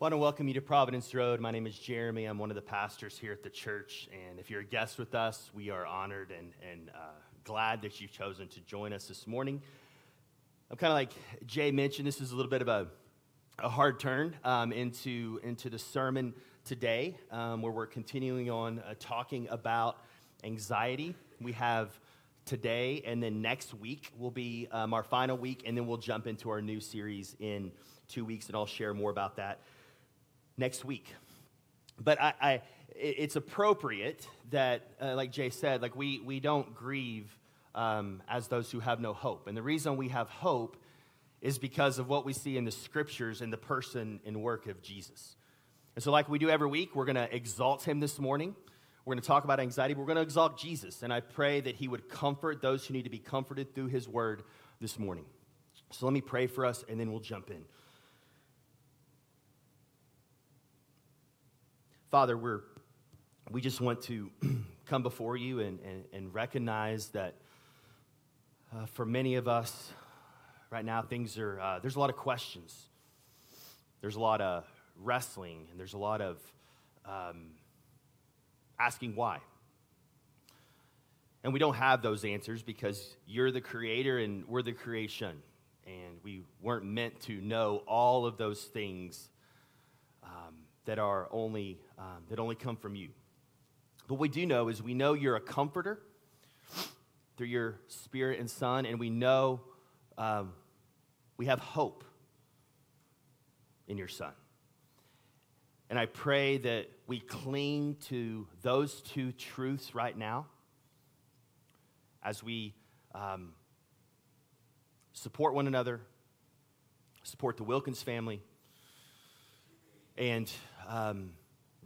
I want to welcome you to Providence Road. My name is Jeremy. I'm one of the pastors here at the church, and if you're a guest with us, we are honored and glad that you've chosen to join us this morning. I'm kind of like Jay mentioned, this is a little bit of a hard turn into the sermon today, where we're continuing on talking about anxiety. We have today, and then next week will be our final week, and then we'll jump into our new series in 2 weeks, and I'll share more about that next week. But it's appropriate that, like Jay said, like we don't grieve as those who have no hope. And the reason we have hope is because of what we see in the scriptures and the person and work of Jesus. And so like we do every week, we're going to exalt him this morning. We're going to talk about anxiety, but we're going to exalt Jesus. And I pray that he would comfort those who need to be comforted through his word this morning. So let me pray for us, and then we'll jump in. Father, we just want to come before you and recognize that for many of us right now, things are, there's a lot of questions. There's a lot of wrestling, and there's a lot of asking why. And we don't have those answers because you're the creator and we're the creation, and we weren't meant to know all of those things that only come from you. But what we do know is we know you're a comforter through your Spirit and Son, and we know we have hope in your Son. And I pray that we cling to those two truths right now as we support one another, support the Wilkins family, and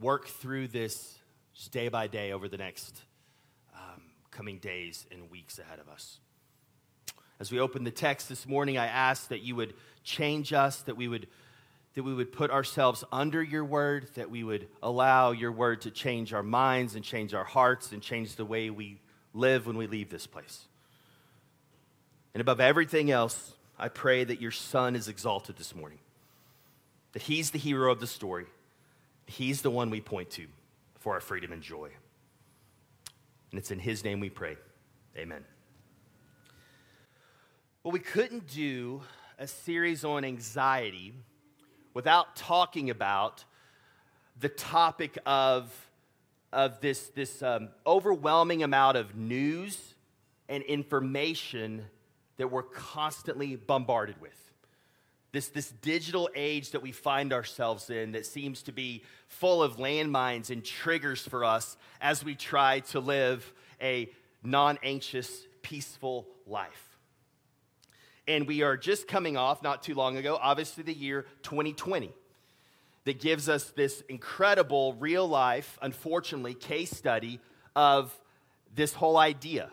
work through this just day by day over the next coming days and weeks ahead of us. As we open the text this morning, I ask that you would change us, that we would put ourselves under your word, that we would allow your word to change our minds and change our hearts and change the way we live when we leave this place. And above everything else, I pray that your Son is exalted this morning, that he's the hero of the story. He's the one we point to for our freedom and joy. And it's in his name we pray. Amen. Well, we couldn't do a series on anxiety without talking about the topic of this overwhelming amount of news and information that we're constantly bombarded with. This digital age that we find ourselves in that seems to be full of landmines and triggers for us as we try to live a non-anxious, peaceful life. And we are just coming off, not too long ago, obviously the year 2020, that gives us this incredible real-life, unfortunately, case study of this whole idea.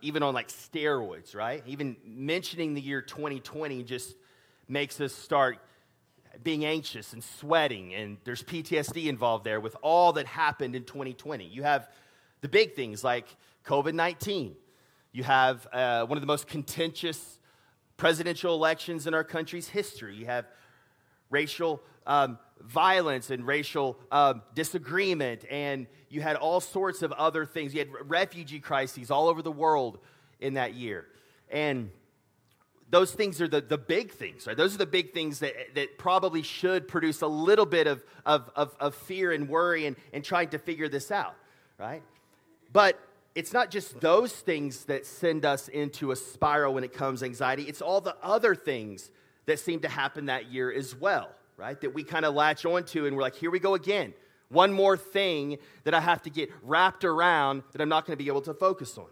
Even on like steroids, right? Even mentioning the year 2020 just makes us start being anxious and sweating, and there's PTSD involved there with all that happened in 2020. You have the big things like COVID-19. You have one of the most contentious presidential elections in our country's history. You have racial violence and racial disagreement, and you had all sorts of other things. You had refugee crises all over the world in that year, and those things are the big things, right? Those are the big things that probably should produce a little bit of fear and worry and trying to figure this out, right? But it's not just those things that send us into a spiral when it comes to anxiety. It's all the other things that seem to happen that year as well, right? That we kind of latch onto and we're like, here we go again. One more thing that I have to get wrapped around that I'm not going to be able to focus on.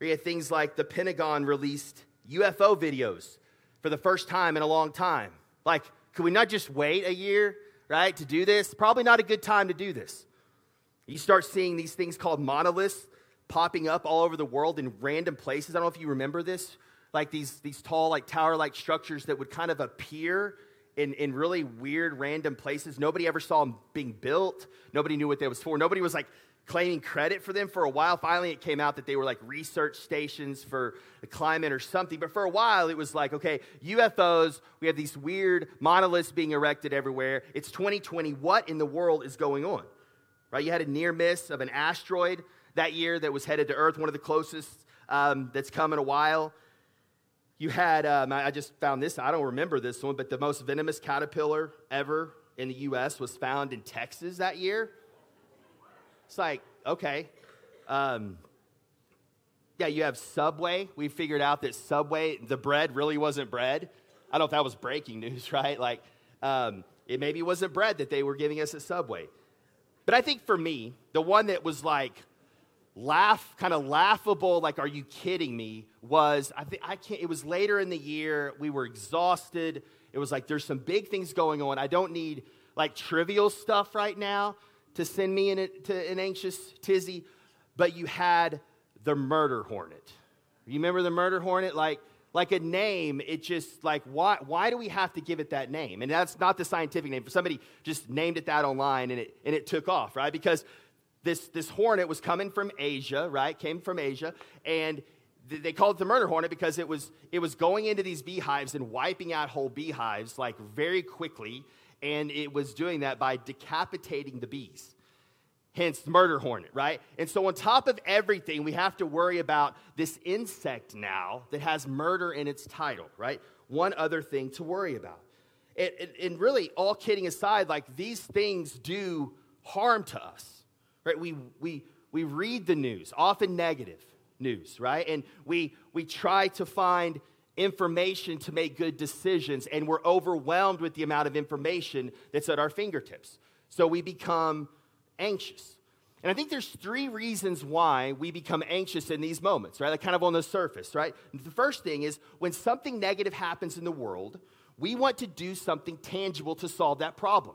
We had things like the Pentagon released UFO videos for the first time in a long time. Like, could we not just wait a year, right, to do this? Probably not a good time to do this. You start seeing these things called monoliths popping up all over the world in random places. I don't know if you remember this. Like these tall, like tower-like structures that would kind of appear in really weird, random places. Nobody ever saw them being built. Nobody knew what that was for. Nobody was like, claiming credit for them for a while. Finally, it came out that they were like research stations for the climate or something. But for a while, it was like, okay, UFOs, we have these weird monoliths being erected everywhere. It's 2020. What in the world is going on? Right? You had a near miss of an asteroid that year that was headed to Earth, one of the closest that's come in a while. You had, I just found this, I don't remember this one, but the most venomous caterpillar ever in the U.S. was found in Texas that year. It's like, okay. Yeah, you have Subway. We figured out that Subway, the bread really wasn't bread. I don't know if that was breaking news, right? Like, it maybe wasn't bread that they were giving us at Subway. But I think for me, the one that was like kind of laughable, like, are you kidding me, was, it was later in the year, we were exhausted. It was like, there's some big things going on. I don't need like trivial stuff right now to send me to an anxious tizzy. But you had the murder hornet. You remember the murder hornet? Like a name, it just, like, why do we have to give it that name? And that's not the scientific name. Somebody just named it that online, and it took off, right? Because this hornet was coming from Asia, right? Came from Asia, and they called it the murder hornet because it was going into these beehives and wiping out whole beehives, like, very quickly, and it was doing that by decapitating the bees. Hence, murder hornet, right? And so on top of everything, we have to worry about this insect now that has murder in its title, right? One other thing to worry about. And really, all kidding aside, like, these things do harm to us, right? We read the news, often negative news, right? And we try to find information to make good decisions, and we're overwhelmed with the amount of information that's at our fingertips. So we become anxious. And I think there's three reasons why we become anxious in these moments, right? Like, kind of on the surface, right? The first thing is, when something negative happens in the world, we want to do something tangible to solve that problem.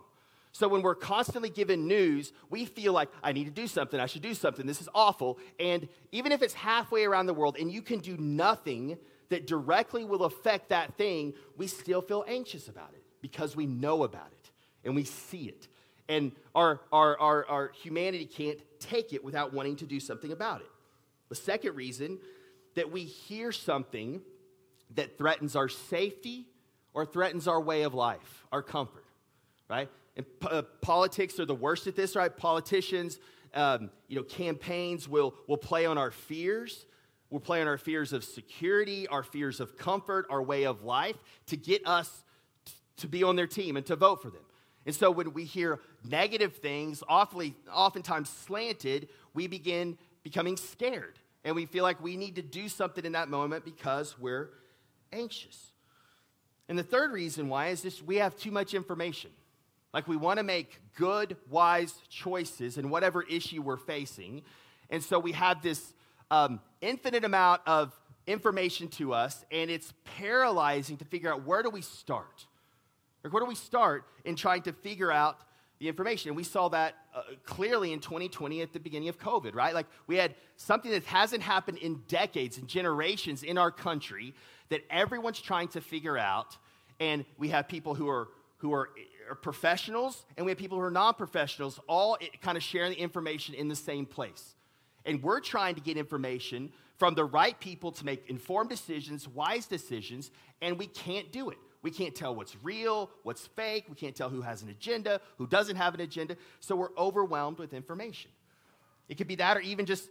So when we're constantly given news, we feel like, I need to do something, I should do something, this is awful. And even if it's halfway around the world and you can do nothing that directly will affect that thing, we still feel anxious about it because we know about it and we see it. And our humanity can't take it without wanting to do something about it. The second reason, that we hear something that threatens our safety or threatens our way of life, our comfort, right? And politics are the worst at this, right? Politicians, campaigns will play on our fears. We'll play on our fears of security, our fears of comfort, our way of life, to get us to be on their team and to vote for them. And so when we hear negative things, oftentimes slanted, we begin becoming scared. And we feel like we need to do something in that moment because we're anxious. And the third reason why is just we have too much information. Like, we want to make good, wise choices in whatever issue we're facing. And so we have this infinite amount of information to us, and it's paralyzing to figure out, where do we start? Like, where do we start in trying to figure out the information? And we saw that clearly in 2020 at the beginning of COVID, right? Like, we had something that hasn't happened in decades and generations in our country that everyone's trying to figure out. And we have people who are professionals, and we have people who are non-professionals, all kind of sharing the information in the same place. And we're trying to get information from the right people to make informed decisions, wise decisions, and we can't do it. We can't tell what's real, what's fake. We can't tell who has an agenda, who doesn't have an agenda. So we're overwhelmed with information. It could be that, or even just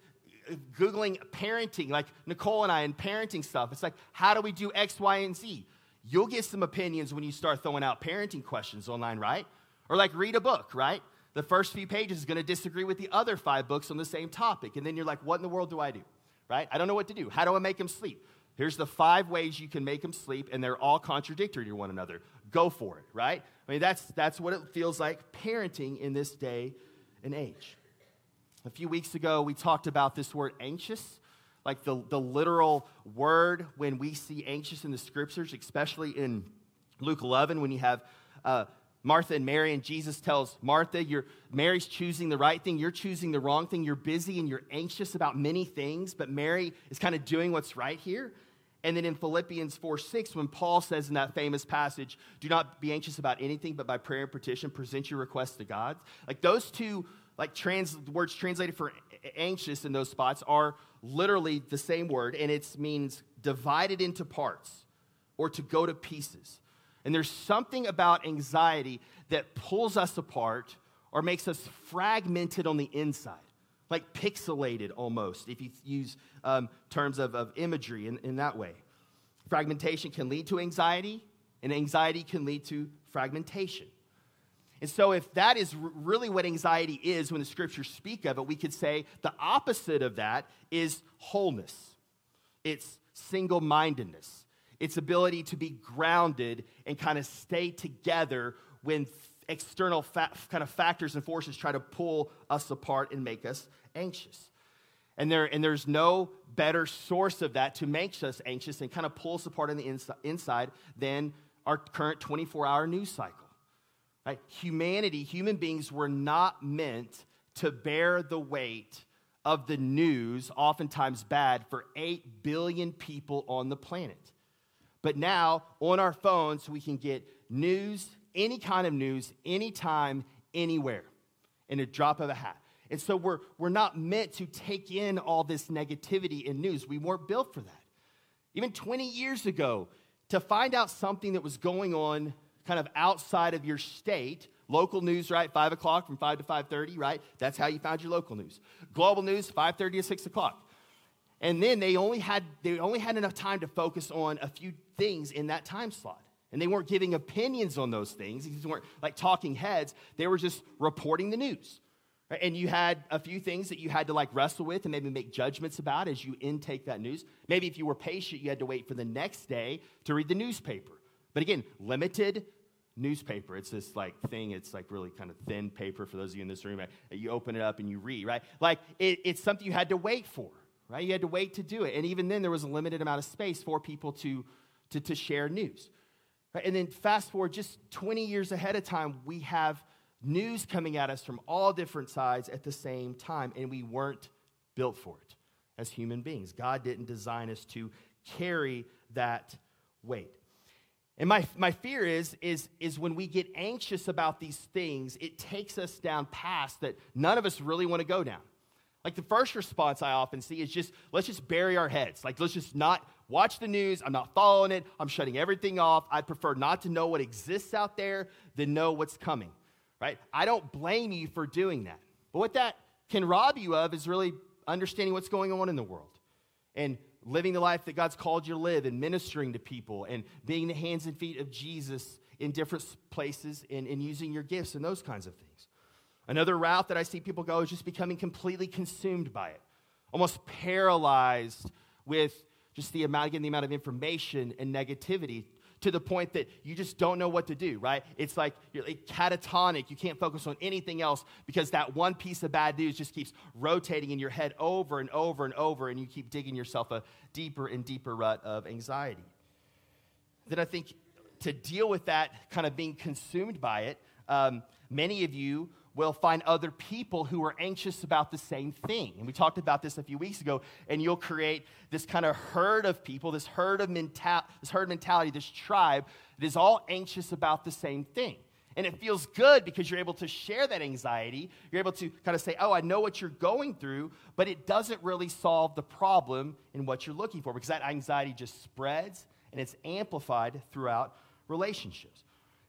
Googling parenting, like Nicole and I in parenting stuff. It's like, how do we do X, Y, and Z? You'll get some opinions when you start throwing out parenting questions online, right? Or like, read a book, right? The first few pages is going to disagree with the other 5 books on the same topic. And then you're like, what in the world do I do, right? I don't know what to do. How do I make them sleep? Here's the 5 ways you can make them sleep, and they're all contradictory to one another. Go for it, right? I mean, that's what it feels like parenting in this day and age. A few weeks ago, we talked about this word anxious, like the literal word when we see anxious in the scriptures, especially in Luke 11, when you have Martha and Mary, and Jesus tells Martha, Mary's choosing the right thing, you're choosing the wrong thing, you're busy and you're anxious about many things, but Mary is kind of doing what's right here. And then in Philippians 4:6, when Paul says in that famous passage, do not be anxious about anything, but by prayer and petition, present your requests to God. Like those two words translated for anxious in those spots are literally the same word, and it means divided into parts or to go to pieces. And there's something about anxiety that pulls us apart or makes us fragmented on the inside, like pixelated almost, if you use terms of imagery in that way. Fragmentation can lead to anxiety, and anxiety can lead to fragmentation. And so if that is really what anxiety is when the scriptures speak of it, we could say the opposite of that is wholeness. It's single-mindedness. It's ability to be grounded and kind of stay together when external kind of factors and forces try to pull us apart and make us anxious. And there's no better source of that to make us anxious and kind of pull us apart on the inside than our current 24-hour news cycle. Right? Humanity, human beings were not meant to bear the weight of the news, oftentimes bad, for 8 billion people on the planet. But now, on our phones, we can get news, any kind of news, anytime, anywhere, in a drop of a hat. And so we're not meant to take in all this negativity in news. We weren't built for that. Even 20 years ago, to find out something that was going on kind of outside of your state, local news, right, 5 o'clock from 5 to 5:30, right? That's how you found your local news. Global news, 5:30 to 6 o'clock. And then they only had enough time to focus on a few things in that time slot. And they weren't giving opinions on those things. These weren't like talking heads. They were just reporting the news. Right? And you had a few things that you had to like wrestle with and maybe make judgments about as you intake that news. Maybe if you were patient, you had to wait for the next day to read the newspaper. But again, limited newspaper. It's this like thing, it's like really kind of thin paper for those of you in this room. You open it up and you read, right? Like it's something you had to wait for, right? You had to wait to do it. And even then there was a limited amount of space for people to share news. Right? And then fast forward just 20 years ahead of time, we have news coming at us from all different sides at the same time, and we weren't built for it as human beings. God didn't design us to carry that weight. And my fear is when we get anxious about these things, it takes us down paths that none of us really want to go down. Like the first response I often see is just, let's just bury our heads. Like, let's just not watch the news. I'm not following it. I'm shutting everything off. I'd prefer not to know what exists out there than know what's coming, right? I don't blame you for doing that. But what that can rob you of is really understanding what's going on in the world and living the life that God's called you to live and ministering to people and being the hands and feet of Jesus in different places and using your gifts and those kinds of things. Another route that I see people go is just becoming completely consumed by it, almost paralyzed with just the amount of information and negativity to the point that you just don't know what to do, right? It's like you're like catatonic. You can't focus on anything else because that one piece of bad news just keeps rotating in your head over and over and over, and you keep digging yourself a deeper and deeper rut of anxiety. Then I think to deal with that kind of being consumed by it, many of you will find other people who are anxious about the same thing. And we talked about this a few weeks ago, and you'll create this kind of herd of people, this herd mentality, this tribe that is all anxious about the same thing. And it feels good because you're able to share that anxiety. You're able to kind of say, oh, I know what you're going through, but it doesn't really solve the problem in what you're looking for, because that anxiety just spreads and it's amplified throughout relationships.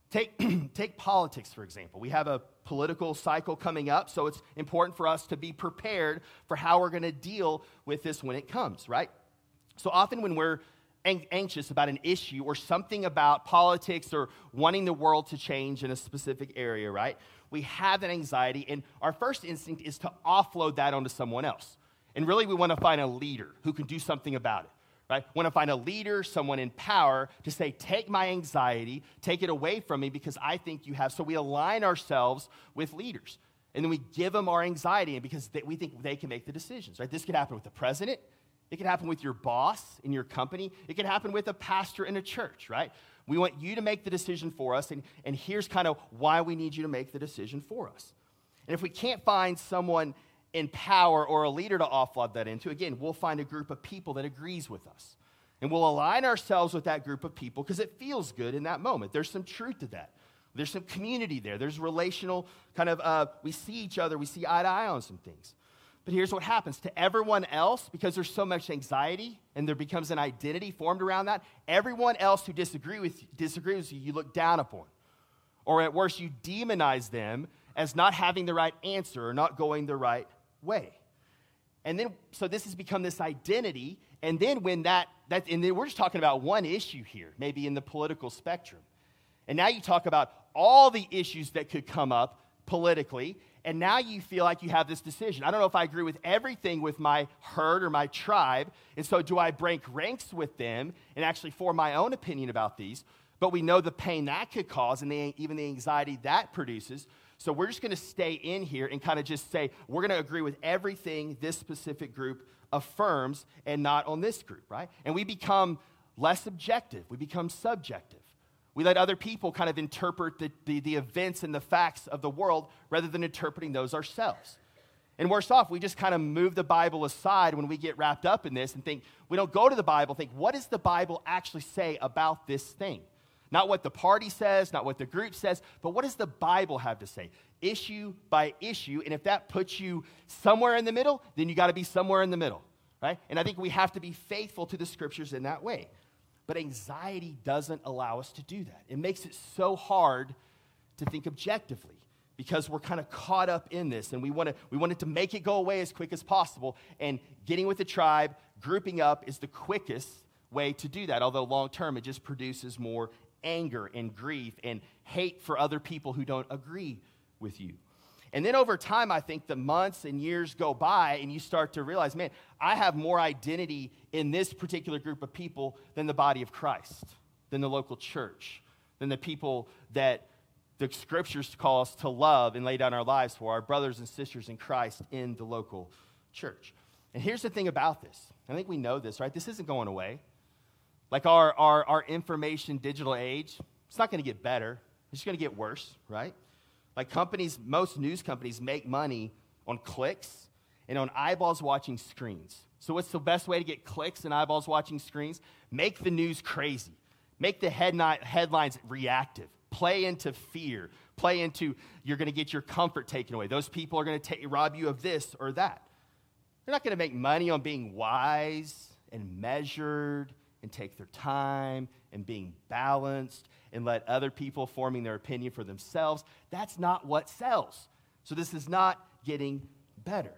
Take politics, for example. We have a political cycle coming up, so it's important for us to be prepared for how we're going to deal with this when it comes, right? So often when we're anxious about an issue or something about politics or wanting the world to change in a specific area, right, we have an anxiety, and our first instinct is to offload that onto someone else. And really we want to find a leader who can do something about it. Right? I want to find a leader, someone in power, to say, take my anxiety, take it away from me because I think you have. So we align ourselves with leaders, and then we give them our anxiety because we think they can make the decisions. Right? This could happen with the president. It could happen with your boss in your company. It could happen with a pastor in a church. Right? We want you to make the decision for us, and here's kind of why we need you to make the decision for us. And if we can't find someone in power or a leader to offload that into, again, we'll find a group of people that agrees with us. And we'll align ourselves with that group of people because it feels good in that moment. There's some truth to that. There's some community there. There's relational kind of, we see each other. We see eye to eye on some things. But here's what happens to everyone else, because there's so much anxiety and there becomes an identity formed around that. Everyone else who disagrees with you, you look down upon. Or at worst, you demonize them as not having the right answer or not going the right way. And then, so this has become this identity. And then when and then we're just talking about one issue here, maybe in the political spectrum. And now you talk about all the issues that could come up politically, and now you feel like you have this decision. I don't know if I agree with everything with my herd or my tribe, and so do I break ranks with them and actually form my own opinion about these? But we know the pain that could cause and even the anxiety that produces. So we're just going to stay in here and kind of just say, we're going to agree with everything this specific group affirms and not on this group, right? And we become less objective. We become subjective. We let other people kind of interpret the events and the facts of the world rather than interpreting those ourselves. And worse off, we just kind of move the Bible aside when we get wrapped up in this and think, we don't go to the Bible, think, what does the Bible actually say about this thing? Not what the party says, not what the group says, but what does the Bible have to say? Issue by issue, and if that puts you somewhere in the middle, then you got to be somewhere in the middle, right? And I think we have to be faithful to the Scriptures in that way. But anxiety doesn't allow us to do that. It makes it so hard to think objectively because we're kind of caught up in this, and we wanted to make it go away as quick as possible. And getting with the tribe, grouping up is the quickest way to do that, although long-term it just produces more anger and grief and hate for other people who don't agree with you. And then over time, I think the months and years go by and you start to realize, man, I have more identity in this particular group of people than the body of Christ, than the local church, than the people that the Scriptures call us to love and lay down our lives for, our brothers and sisters in Christ in the local church. And here's the thing about this. I think we know this, right? This isn't going away. Like our information digital age, it's not going to get better. It's just going to get worse, right? Like companies, most news companies make money on clicks and on eyeballs watching screens. So what's the best way to get clicks and eyeballs watching screens? Make the news crazy. Make the headlines reactive. Play into fear. Play into you're going to get your comfort taken away. Those people are going to rob you of this or that. They're not going to make money on being wise and measured and take their time and being balanced and let other people forming their opinion for themselves. That's not what sells. So this is not getting better.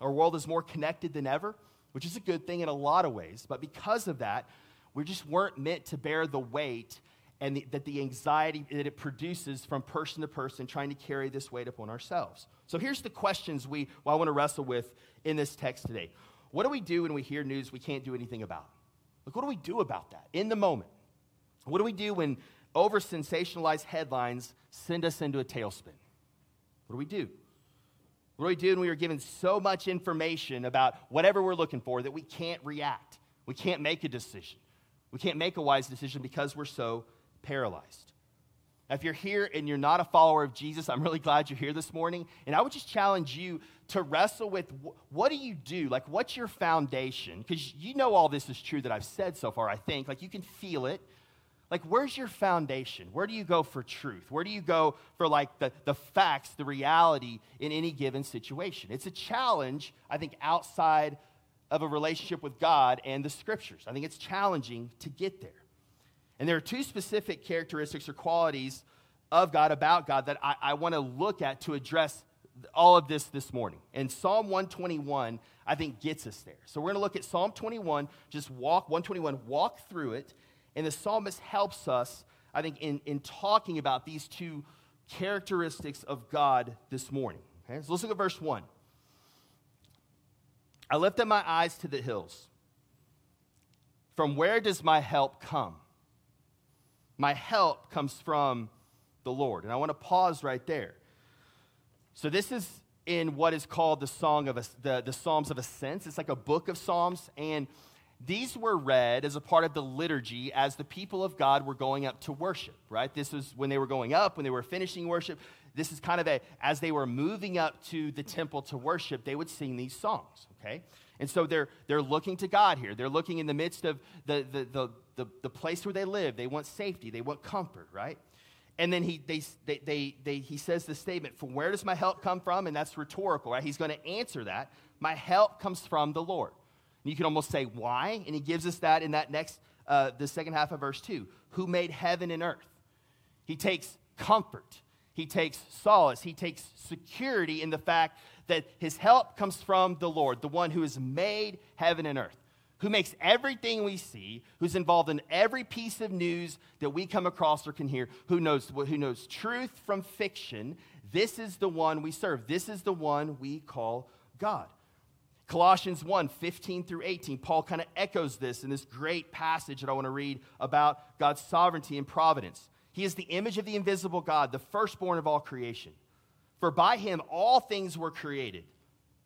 Our world is more connected than ever, which is a good thing in a lot of ways. But because of that, we just weren't meant to bear the weight and the anxiety that it produces from person to person trying to carry this weight upon ourselves. So here's the questions I want to wrestle with in this text today. What do we do when we hear news we can't do anything about? Like, what do we do about that in the moment? What do we do when over-sensationalized headlines send us into a tailspin? What do we do? What do we do when we are given so much information about whatever we're looking for that we can't react? We can't make a decision. We can't make a wise decision because we're so paralyzed. Now, if you're here and you're not a follower of Jesus, I'm really glad you're here this morning. And I would just challenge you to wrestle with, what do you do? Like, what's your foundation? Because you know all this is true that I've said so far, I think. Like, you can feel it. Like, where's your foundation? Where do you go for truth? Where do you go for, like, the facts, the reality in any given situation? It's a challenge, I think, outside of a relationship with God and the Scriptures. I think it's challenging to get there. And there are two specific characteristics or qualities of God, about God, that I want to look at to address all of this morning. And Psalm 121, I think, gets us there. So we're going to look at Psalm 21, just 121, walk through it. And the psalmist helps us, I think, in talking about these two characteristics of God this morning. Okay? So let's look at verse 1. I lift up my eyes to the hills. From where does my help come? My help comes from the Lord. And I want to pause right there. So this is in what is called the Psalms of Ascents. It's like a book of Psalms, and these were read as a part of the liturgy as the people of God were going up to worship, right? This was when they were going up, when they were finishing worship. This is kind of as they were moving up to the temple to worship, they would sing these songs, okay? And so they're looking to God here. They're looking in the midst of the place where they live. They want safety. They want comfort, right? And then he says the statement, "From where does my help come from?" And that's rhetorical, right? He's going to answer that. My help comes from the Lord. And you can almost say why, and he gives us that in that next the second half of verse 2. Who made heaven and earth? He takes comfort. He takes solace. He takes security in the fact that his help comes from the Lord, the one who has made heaven and earth, who makes everything we see, who's involved in every piece of news that we come across or can hear, who knows truth from fiction. This is the one we serve. This is the one we call God. Colossians 1, 15 through 18, Paul kind of echoes this in this great passage that I want to read about God's sovereignty and providence. He is the image of the invisible God, the firstborn of all creation. For by him all things were created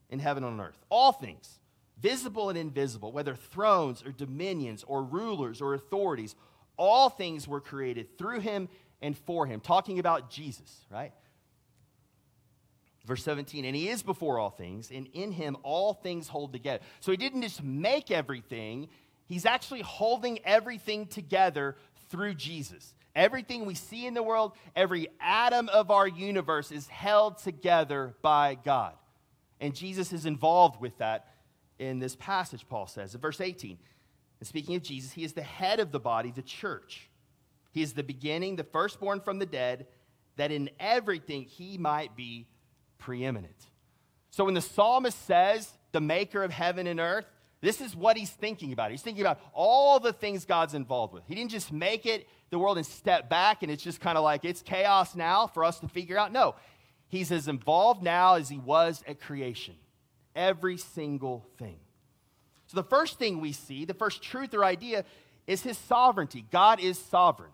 in heaven and on earth. All things, visible and invisible, whether thrones or dominions or rulers or authorities, all things were created through him and for him. Talking about Jesus, right? Verse 17, and he is before all things, and in him all things hold together. So he didn't just make everything. He's actually holding everything together through Jesus. Everything we see in the world, every atom of our universe is held together by God. And Jesus is involved with that in this passage, Paul says. In verse 18, and speaking of Jesus, he is the head of the body, the church. He is the beginning, the firstborn from the dead, that in everything he might be preeminent. So when the psalmist says, the maker of heaven and earth, this is what he's thinking about. He's thinking about all the things God's involved with. He didn't just make it, the world, and step back, and it's just kind of like it's chaos now for us to figure out. No, he's as involved now as he was at creation. Every single thing. So the first thing we see, the first truth or idea, is his sovereignty. God is sovereign.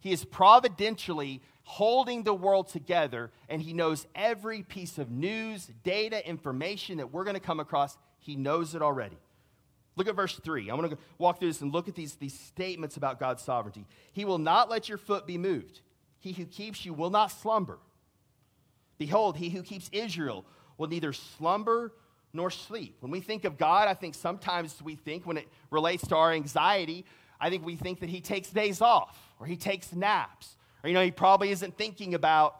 He is providentially holding the world together, and he knows every piece of news, data, information that we're going to come across. He knows it already. Look at verse 3. I'm going to walk through this and look at these statements about God's sovereignty. He will not let your foot be moved. He who keeps you will not slumber. Behold, he who keeps Israel will neither slumber nor sleep. When we think of God, I think sometimes we think, when it relates to our anxiety, I think we think that he takes days off, or he takes naps, or, you know, he probably isn't thinking about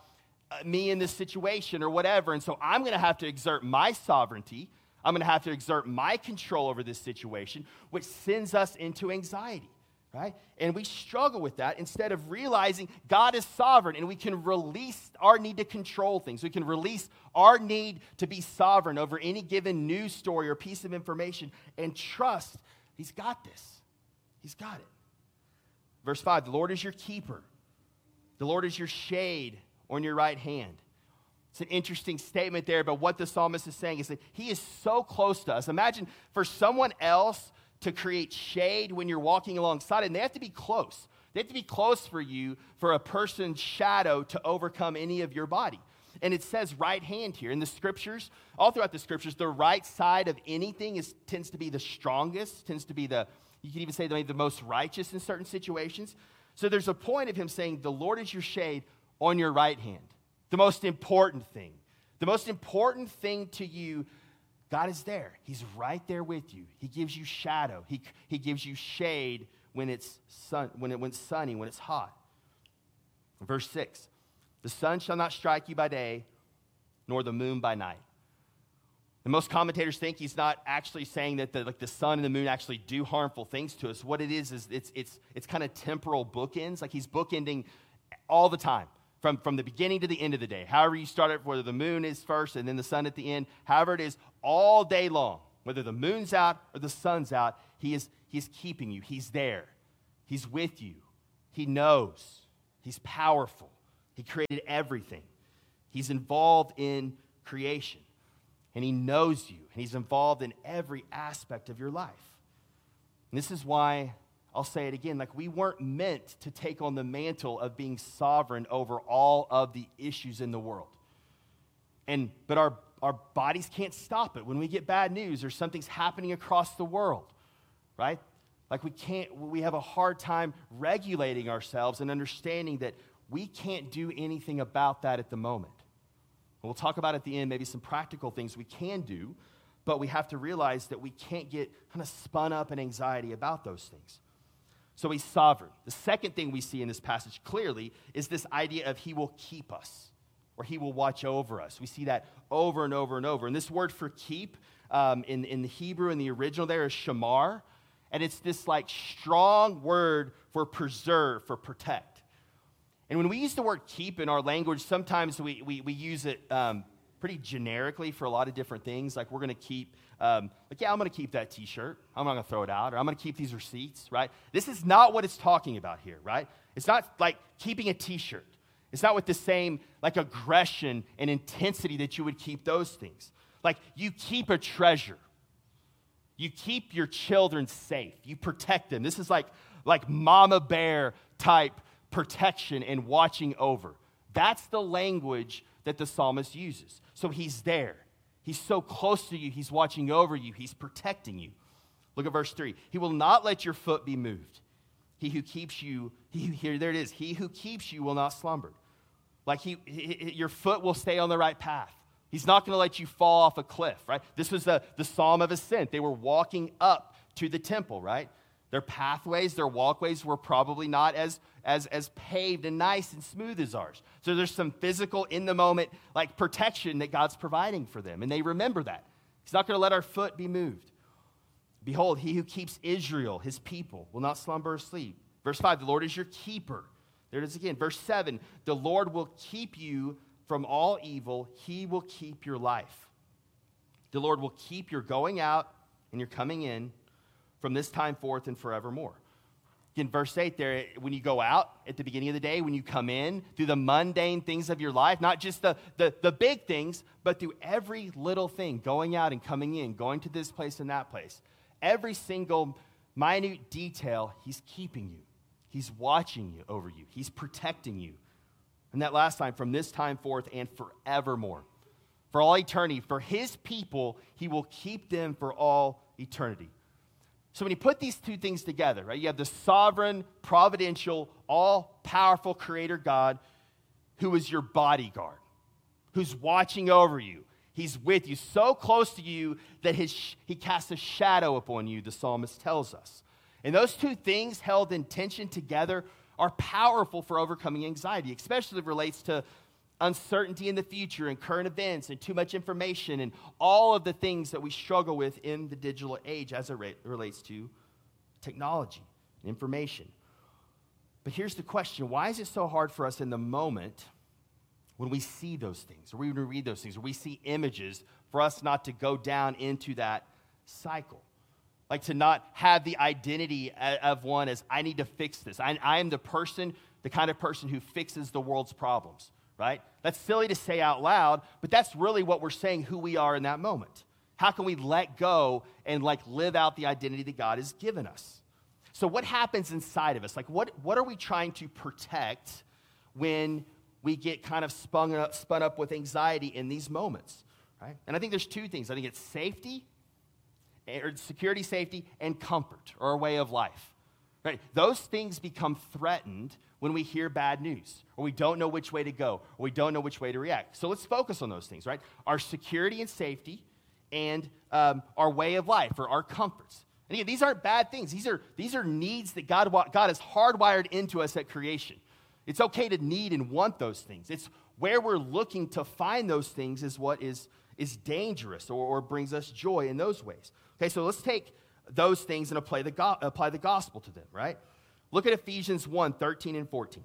me in this situation or whatever, and so I'm going to have to exert my sovereignty. I'm going to have to exert my control over this situation, which sends us into anxiety, right? And we struggle with that instead of realizing God is sovereign, and we can release our need to control things. We can release our need to be sovereign over any given news story or piece of information and trust he's got this. He's got it. Verse 5, the Lord is your keeper. The Lord is your shade on your right hand. It's an interesting statement there, but what the psalmist is saying is that he is so close to us. Imagine for someone else to create shade when you're walking alongside, and they have to be close. They have to be close for you, for a person's shadow to overcome any of your body. And it says right hand here in the scriptures, all throughout the scriptures, the right side of anything tends to be the strongest, tends to be the, you could even say the most righteous in certain situations. So there's a point of him saying, the Lord is your shade on your right hand. The most important thing. The most important thing to you, God is there. He's right there with you. He gives you shadow. He gives you shade when it's sunny, when it's hot. Verse 6, the sun shall not strike you by day, nor the moon by night. And most commentators think he's not actually saying that the sun and the moon actually do harmful things to us. What it is it's kind of temporal bookends. Like he's bookending all the time. From the beginning to the end of the day, however you start it, whether the moon is first and then the sun at the end, however it is, all day long, whether the moon's out or the sun's out, he's keeping you. He's there. He's with you. He knows. He's powerful. He created everything. He's involved in creation, and he knows you, and he's involved in every aspect of your life. And this is why, I'll say it again, like we weren't meant to take on the mantle of being sovereign over all of the issues in the world. But our bodies can't stop it when we get bad news or something's happening across the world, right? Like we have a hard time regulating ourselves and understanding that we can't do anything about that at the moment. And we'll talk about at the end maybe some practical things we can do. But we have to realize that we can't get kind of spun up in anxiety about those things. So he's sovereign. The second thing we see in this passage clearly is this idea of he will keep us, or he will watch over us. We see that over and over and over. And this word for keep in the Hebrew, in the original there, is shamar. And it's this like strong word for preserve, for protect. And when we use the word keep in our language, sometimes we use it pretty generically for a lot of different things. Like we're going to keep, yeah, I'm going to keep that t-shirt. I'm not going to throw it out. Or I'm going to keep these receipts, right? This is not what it's talking about here, right? It's not like keeping a t-shirt. It's not with the same like aggression and intensity that you would keep those things. Like you keep a treasure. You keep your children safe. You protect them. This is like mama bear type protection and watching over. That's the language that the psalmist uses. So he's there. He's so close to you. He's watching over you. He's protecting you. Look at verse 3. He will not let your foot be moved. He who keeps you, here, there it is. He who keeps you will not slumber. Like your foot will stay on the right path. He's not going to let you fall off a cliff, right? This was the psalm of ascent. They were walking up to the temple, right? Their pathways, their walkways were probably not as paved and nice and smooth as ours. So there's some physical, in the moment, like protection that God's providing for them. And they remember that. He's not going to let our foot be moved. Behold, he who keeps Israel, his people, will not slumber or sleep. Verse 5, the Lord is your keeper. There it is again. Verse 7, the Lord will keep you from all evil. He will keep your life. The Lord will keep your going out and your coming in from this time forth and forevermore. In verse 8 there, when you go out at the beginning of the day, when you come in, through the mundane things of your life, not just the big things, but through every little thing, going out and coming in, going to this place and that place. Every single minute detail, he's keeping you. He's watching you over you. He's protecting you. And that last time, from this time forth and forevermore. For all eternity, for his people, he will keep them for all eternity. So when you put these two things together, right, you have the sovereign, providential, all-powerful creator God who is your bodyguard, who's watching over you. He's with you, so close to you that he casts a shadow upon you, the psalmist tells us. And those two things held in tension together are powerful for overcoming anxiety, especially if it relates to uncertainty in the future and current events and too much information and all of the things that we struggle with in the digital age as it relates to technology and information. But here's the question. Why is it so hard for us in the moment when we see those things, or when we read those things, or we see images, for us not to go down into that cycle? Like to not have the identity of one as, I need to fix this. I am the person, the kind of person who fixes the world's problems, right? That's silly to say out loud, but that's really what we're saying who we are in that moment. How can we let go and like live out the identity that God has given us? So what happens inside of us? Like what are we trying to protect when we get kind of spun up with anxiety in these moments, right? And I think there's two things. I think it's safety, or security, safety, and comfort, or a way of life, right? Those things become threatened when we hear bad news, or we don't know which way to go, or we don't know which way to react. So let's focus on those things, right? Our security and safety, and our way of life, or our comforts. And again, these aren't bad things. These are needs that God has hardwired into us at creation. It's okay to need and want those things. It's where we're looking to find those things is what is dangerous or brings us joy in those ways. Okay, so let's take those things and apply the gospel to them, right? Look at Ephesians 1, 13 and 14.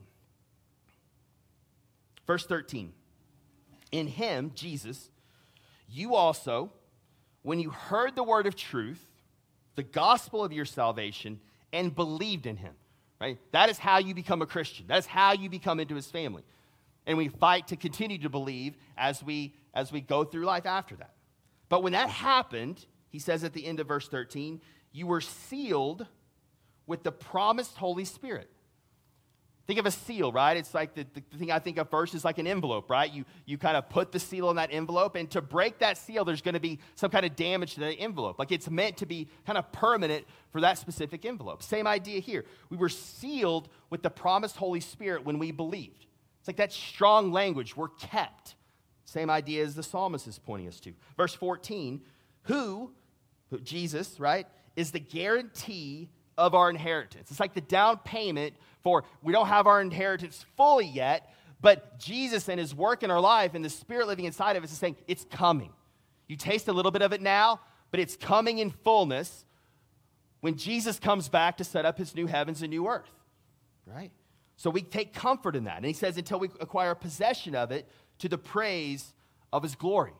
Verse 13, in him, Jesus, you also, when you heard the word of truth, the gospel of your salvation, and believed in him, right? That is how you become a Christian. That is how you become into his family. And we fight to continue to believe as we go through life after that. But when that happened, he says at the end of verse 13, you were sealed with the promised Holy Spirit. Think of a seal, right? It's like the thing I think of first is like an envelope, right? You kind of put the seal on that envelope, and to break that seal, there's going to be some kind of damage to that envelope. Like it's meant to be kind of permanent for that specific envelope. Same idea here. We were sealed with the promised Holy Spirit when we believed. It's like that strong language. We're kept. Same idea as the psalmist is pointing us to. Verse 14, who Jesus, right, is the guarantee of our inheritance. It's like the down payment for we don't have our inheritance fully yet, but Jesus and his work in our life and the Spirit living inside of us is saying it's coming. You taste a little bit of it now, but it's coming in fullness when Jesus comes back to set up his new heavens and new earth, right? So we take comfort in that. And he says until we acquire possession of it to the praise of his glory.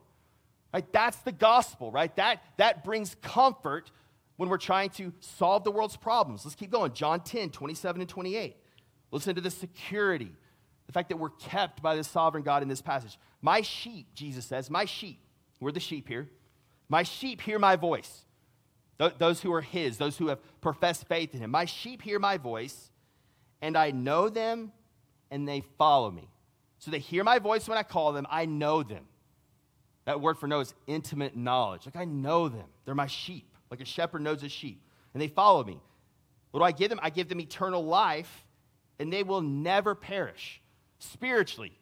Right? That's the gospel, right? That brings comfort when we're trying to solve the world's problems. Let's keep going. John 10, 27 and 28. Listen to the security, the fact that we're kept by the sovereign God in this passage. My sheep, Jesus says, my sheep, we're the sheep here. My sheep hear my voice. Those who are his, those who have professed faith in him. My sheep hear my voice, and I know them, and they follow me. So they hear my voice when I call them. I know them. That word for know is intimate knowledge. Like I know them. They're my sheep. Like a shepherd knows his sheep. And they follow me. What do I give them? I give them eternal life, and they will never perish. Spiritually,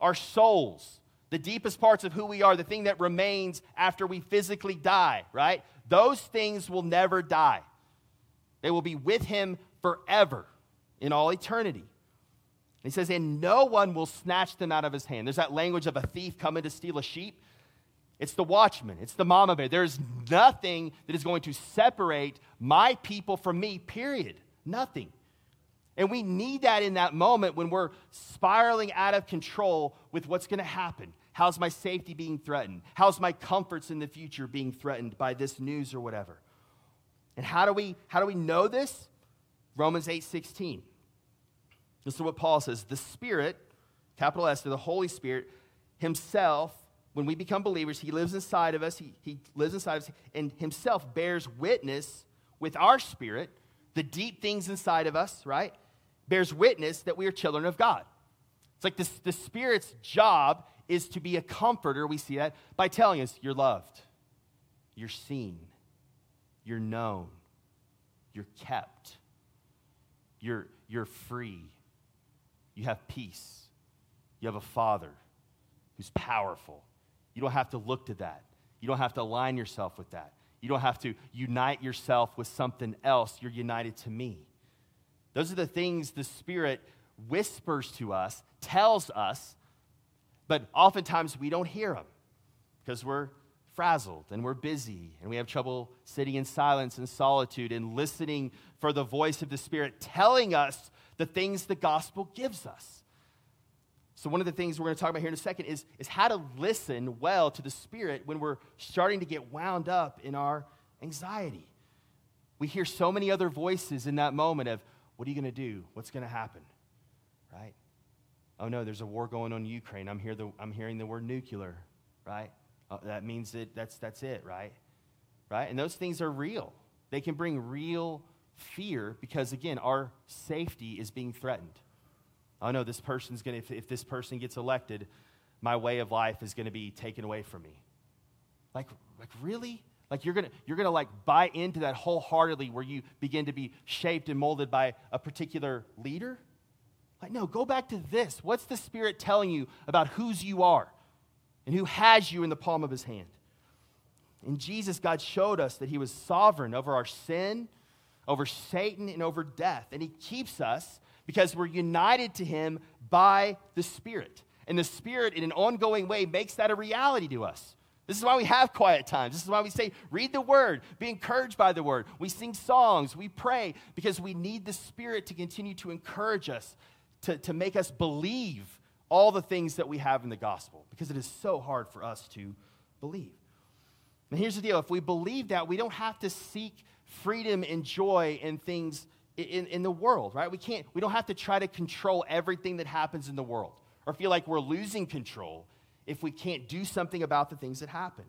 our souls, the deepest parts of who we are, the thing that remains after we physically die, right? Those things will never die. They will be with him forever in all eternity. And he says, and no one will snatch them out of his hand. There's that language of a thief coming to steal a sheep. It's the watchman. It's the mama bear. There's nothing that is going to separate my people from me, period. Nothing. And we need that in that moment when we're spiraling out of control with what's going to happen. How's my safety being threatened? How's my comforts in the future being threatened by this news or whatever? And how do we know this? Romans 8:16. This is what Paul says. The Spirit, capital S, the Holy Spirit himself, when we become believers, he lives inside of us. He lives inside of us and himself bears witness with our spirit, the deep things inside of us, right? Bears witness that we are children of God. It's like this, the Spirit's job is to be a comforter. We see that by telling us you're loved, you're seen, you're known, you're kept, you're free, you have peace, you have a Father who's powerful. You don't have to look to that. You don't have to align yourself with that. You don't have to unite yourself with something else. You're united to me. Those are the things the Spirit whispers to us, tells us, but oftentimes we don't hear them because we're frazzled and we're busy and we have trouble sitting in silence and solitude and listening for the voice of the Spirit telling us the things the gospel gives us. So one of the things we're going to talk about here in a second is how to listen well to the Spirit when we're starting to get wound up in our anxiety. We hear so many other voices in that moment of, what are you going to do? What's going to happen? Right? Oh, no, there's a war going on in Ukraine. I'm hearing the word nuclear, right? That means that's it, right? Right? And those things are real. They can bring real fear because, again, our safety is being threatened. Oh, no, this person's going to, if this person gets elected, my way of life is going to be taken away from me. Like really? Like you're going to like buy into that wholeheartedly where you begin to be shaped and molded by a particular leader? Like, no, go back to this. What's the Spirit telling you about whose you are and who has you in the palm of his hand? In Jesus, God showed us that he was sovereign over our sin, over Satan, and over death. And he keeps us because we're united to him by the Spirit. And the Spirit, in an ongoing way, makes that a reality to us. This is why we have quiet times. This is why we say, read the Word, be encouraged by the Word. We sing songs, we pray, because we need the Spirit to continue to encourage us, to make us believe all the things that we have in the gospel, because it is so hard for us to believe. And here's the deal. If we believe that, we don't have to seek freedom and joy and things in the world, right? We don't have to try to control everything that happens in the world or feel like we're losing control if we can't do something about the things that happen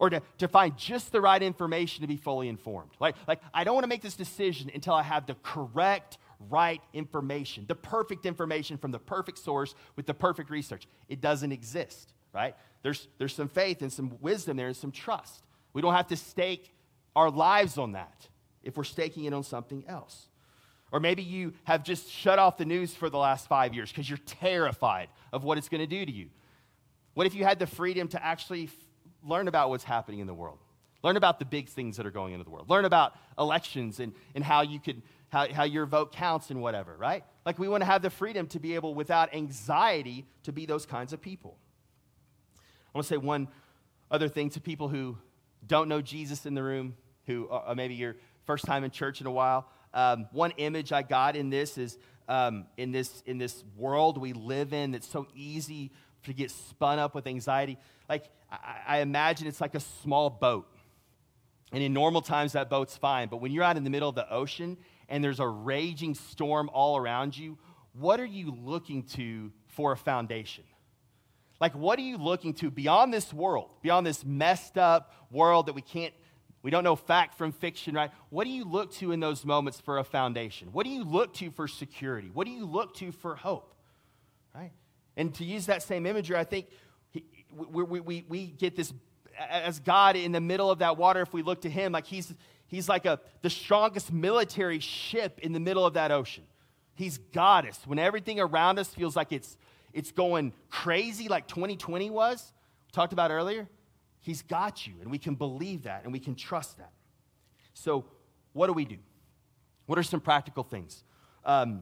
or to find just the right information to be fully informed. Like I don't want to make this decision until I have the correct, right information, the perfect information from the perfect source with the perfect research. It doesn't exist, right? There's some faith and some wisdom there and some trust. We don't have to stake our lives on that if we're staking it on something else. Or maybe you have just shut off the news for the last 5 years because you're terrified of what it's going to do to you. What if you had the freedom to actually learn about what's happening in the world? Learn about the big things that are going into the world. Learn about elections and how your vote counts and whatever, right? Like, we want to have the freedom to be able, without anxiety, to be those kinds of people. I want to say one other thing to people who don't know Jesus in the room, who maybe your first time in church in a while. One image I got in this is in this world we live in that's so easy to get spun up with anxiety. Like, I imagine it's like a small boat. And in normal times, that boat's fine. But when you're out in the middle of the ocean and there's a raging storm all around you, what are you looking to for a foundation? Like, what are you looking to beyond this world, beyond this messed up world that we don't know fact from fiction, right? What do you look to in those moments for a foundation? What do you look to for security? What do you look to for hope, right? And to use that same imagery, I think we get this as God in the middle of that water. If we look to him, like he's like the strongest military ship in the middle of that ocean. He's goddess. When everything around us feels like it's going crazy, like 2020 was, we talked about earlier, he's got you, and we can believe that, and we can trust that. So what do we do? What are some practical things? I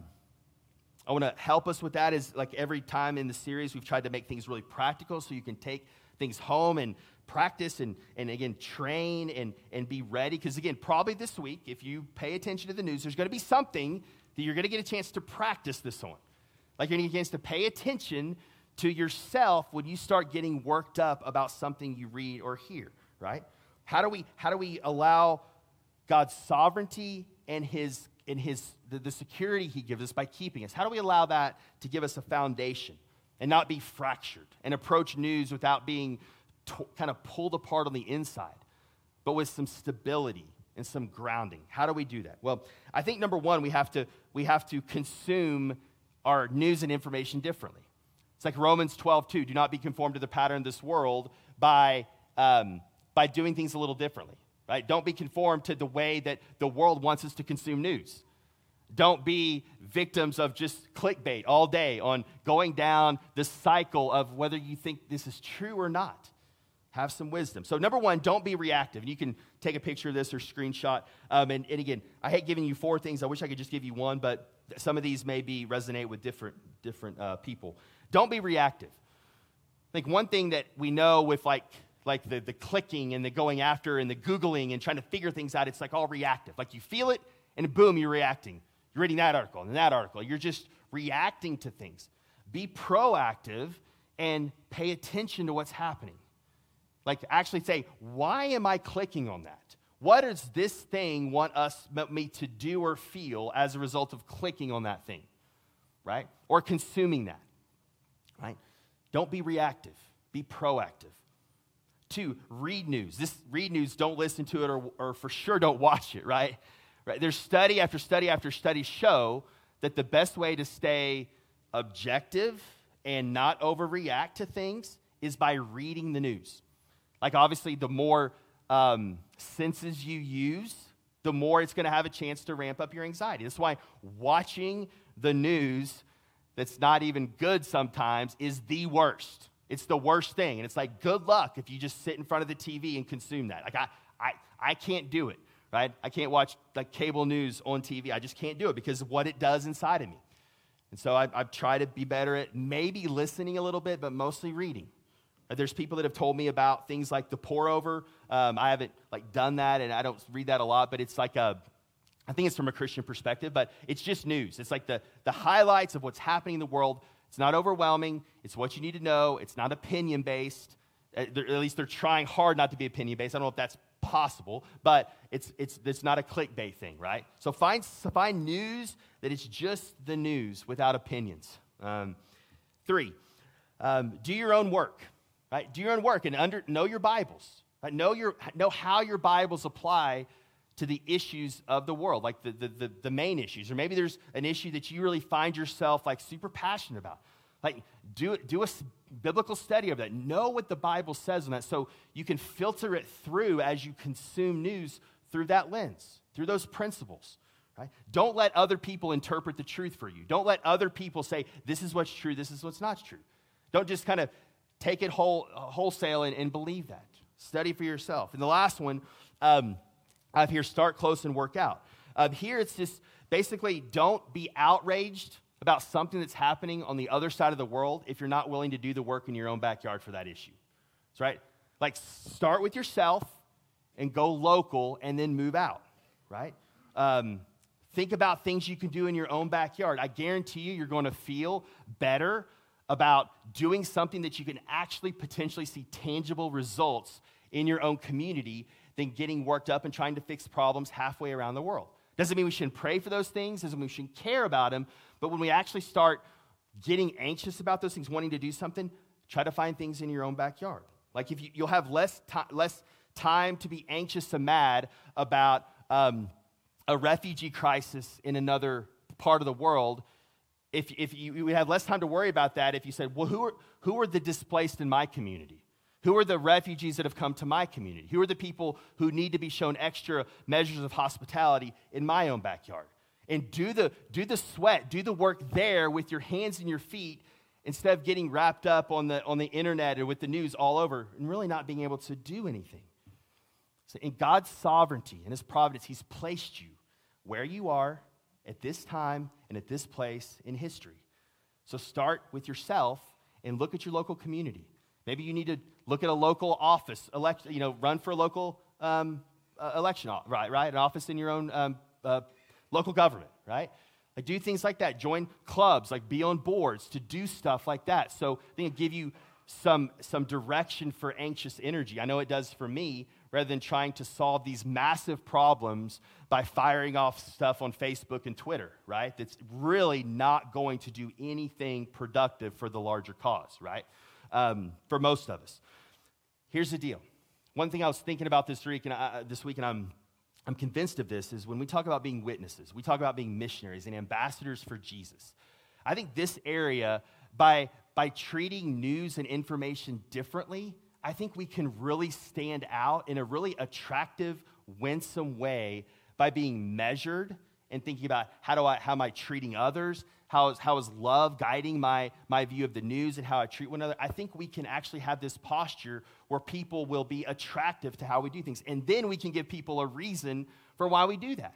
want to help us with that is, like, every time in the series, we've tried to make things really practical so you can take things home and practice and again, train and be ready. Because, again, probably this week, if you pay attention to the news, there's going to be something that you're going to get a chance to practice this on. Like, you're going to get a chance to pay attention to yourself when you start getting worked up about something you read or hear, right? How do we allow God's sovereignty and the security he gives us by keeping us? How do we allow that to give us a foundation and not be fractured and approach news without being kind of pulled apart on the inside, but with some stability and some grounding? How do we do that? Well, I think number one, we have to consume our news and information differently. It's like Romans 12:2. Do not be conformed to the pattern of this world by doing things a little differently. Right? Don't be conformed to the way that the world wants us to consume news. Don't be victims of just clickbait all day on going down the cycle of whether you think this is true or not. Have some wisdom. So number one, don't be reactive. And you can take a picture of this or screenshot. And again, I hate giving you four things. I wish I could just give you one, but some of these maybe resonate with different people. Don't be reactive. I think one thing that we know with like the clicking and the going after and the Googling and trying to figure things out, it's like all reactive. Like, you feel it and boom, you're reacting. You're reading that article and that article. You're just reacting to things. Be proactive and pay attention to what's happening. Like, actually say, why am I clicking on that? What does this thing want me to do or feel as a result of clicking on that thing, right? Or consuming that. Right? Don't be reactive. Be proactive. Two, read news. Read news, don't listen to it or for sure don't watch it, right? Right? There's study after study after study show that the best way to stay objective and not overreact to things is by reading the news. Like, obviously, the more senses you use, the more it's going to have a chance to ramp up your anxiety. That's why watching the news that's not even good sometimes is the worst. It's the worst thing. And it's like, good luck if you just sit in front of the TV and consume that. Like, I can't do it, right? I can't watch, like, cable news on TV. I just can't do it because of what it does inside of me. And so I've tried to be better at maybe listening a little bit, but mostly reading. There's people that have told me about things like the pour over. I haven't, like, done that, and I don't read that a lot, but it's like I think it's from a Christian perspective, but it's just news. It's like the highlights of what's happening in the world. It's not overwhelming. It's what you need to know. It's not opinion-based. At least they're trying hard not to be opinion-based. I don't know if that's possible, but it's not a clickbait thing, right? So find news that it's just the news without opinions. Three, do your own work, right? Do your own work and know your Bibles. Right? Know how your Bibles apply to the issues of the world, like the main issues. Or maybe there's an issue that you really find yourself, like, super passionate about. Like, do a biblical study of that. Know what the Bible says on that so you can filter it through as you consume news through that lens, through those principles, right? Don't let other people interpret the truth for you. Don't let other people say, this is what's true, this is what's not true. Don't just kind of take it wholesale and believe that, Study for yourself. And the last one, I have here, start close and work out. Here it's just basically don't be outraged about something that's happening on the other side of the world if you're not willing to do the work in your own backyard for that issue. That's right. Like start with yourself and go local and then move out, right? Think about things you can do in your own backyard. I guarantee you, you're going to feel better about doing something that you can actually potentially see tangible results in your own community than getting worked up and trying to fix problems halfway around the world. Doesn't mean we shouldn't pray for those things. Doesn't mean we shouldn't care about them. But when we actually start getting anxious about those things, wanting to do something, try to find things in your own backyard. Like if you'll have less time to be anxious and mad about a refugee crisis in another part of the world. If you would have less time to worry about that if you said, well, who are the displaced in my community? Who are the refugees that have come to my community? Who are the people who need to be shown extra measures of hospitality in my own backyard? And do the sweat, do the work there with your hands and your feet instead of getting wrapped up on the internet and with the news all over and really not being able to do anything. So in God's sovereignty and his providence, he's placed you where you are at this time and at this place in history. So start with yourself and look at your local community. Maybe you need to look at a local office, run for a local election, right? An office in your own local government, right? Like do things like that. Join clubs, like be on boards to do stuff like that. So I think it'll give you some direction for anxious energy. I know it does for me, rather than trying to solve these massive problems by firing off stuff on Facebook and Twitter, right? That's really not going to do anything productive for the larger cause, right? For most of us. Here's the deal. One thing I was thinking about this week, and I'm convinced of this, is when we talk about being witnesses, we talk about being missionaries and ambassadors for Jesus. I think this area, by treating news and information differently, I think we can really stand out in a really attractive, winsome way by being measured and thinking about how am I treating others, how is love guiding my view of the news and how I treat one another. I think we can actually have this posture where people will be attractive to how we do things, and then we can give people a reason for why we do that.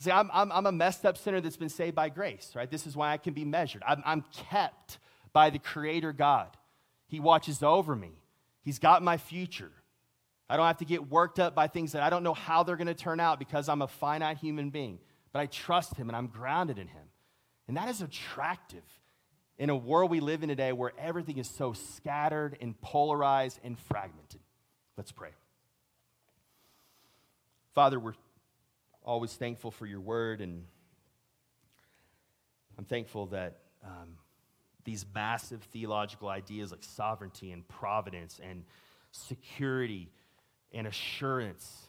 See, I'm a messed up sinner that's been saved by grace, right? This is why I can be measured. I'm kept by the Creator God. He watches over me. He's got my future. I don't have to get worked up by things that I don't know how they're going to turn out because I'm a finite human being. But I trust him and I'm grounded in him. And that is attractive in a world we live in today where everything is so scattered and polarized and fragmented. Let's pray. Father, we're always thankful for your word, and I'm thankful that these massive theological ideas like sovereignty and providence and security and assurance,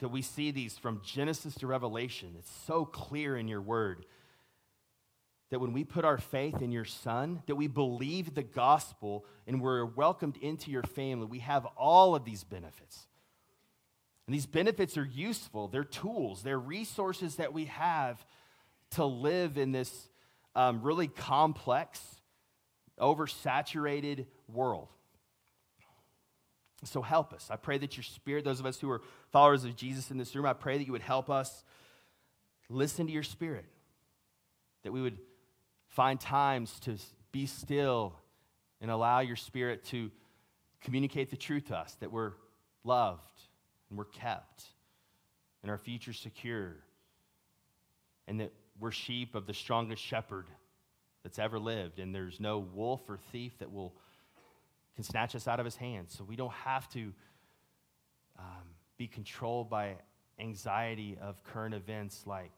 that we see these from Genesis to Revelation. It's so clear in your word that when we put our faith in your son, that we believe the gospel and we're welcomed into your family, we have all of these benefits. And these benefits are useful. They're tools. They're resources that we have to live in this really complex, oversaturated world. So help us. I pray that your spirit, those of us who are followers of Jesus in this room, I pray that you would help us listen to your spirit, that we would find times to be still and allow your spirit to communicate the truth to us, that we're loved and we're kept and our future secure, and that we're sheep of the strongest shepherd that's ever lived, and there's no wolf or thief that can snatch us out of his hand. So we don't have to be controlled by anxiety of current events like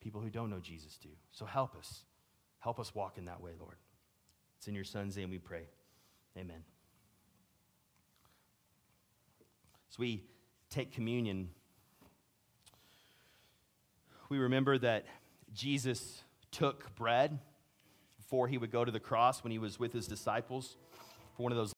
people who don't know Jesus do. So help us. Help us walk in that way, Lord. It's in your son's name we pray. Amen. As we take communion, we remember that Jesus took bread before he would go to the cross when he was with his disciples for one of those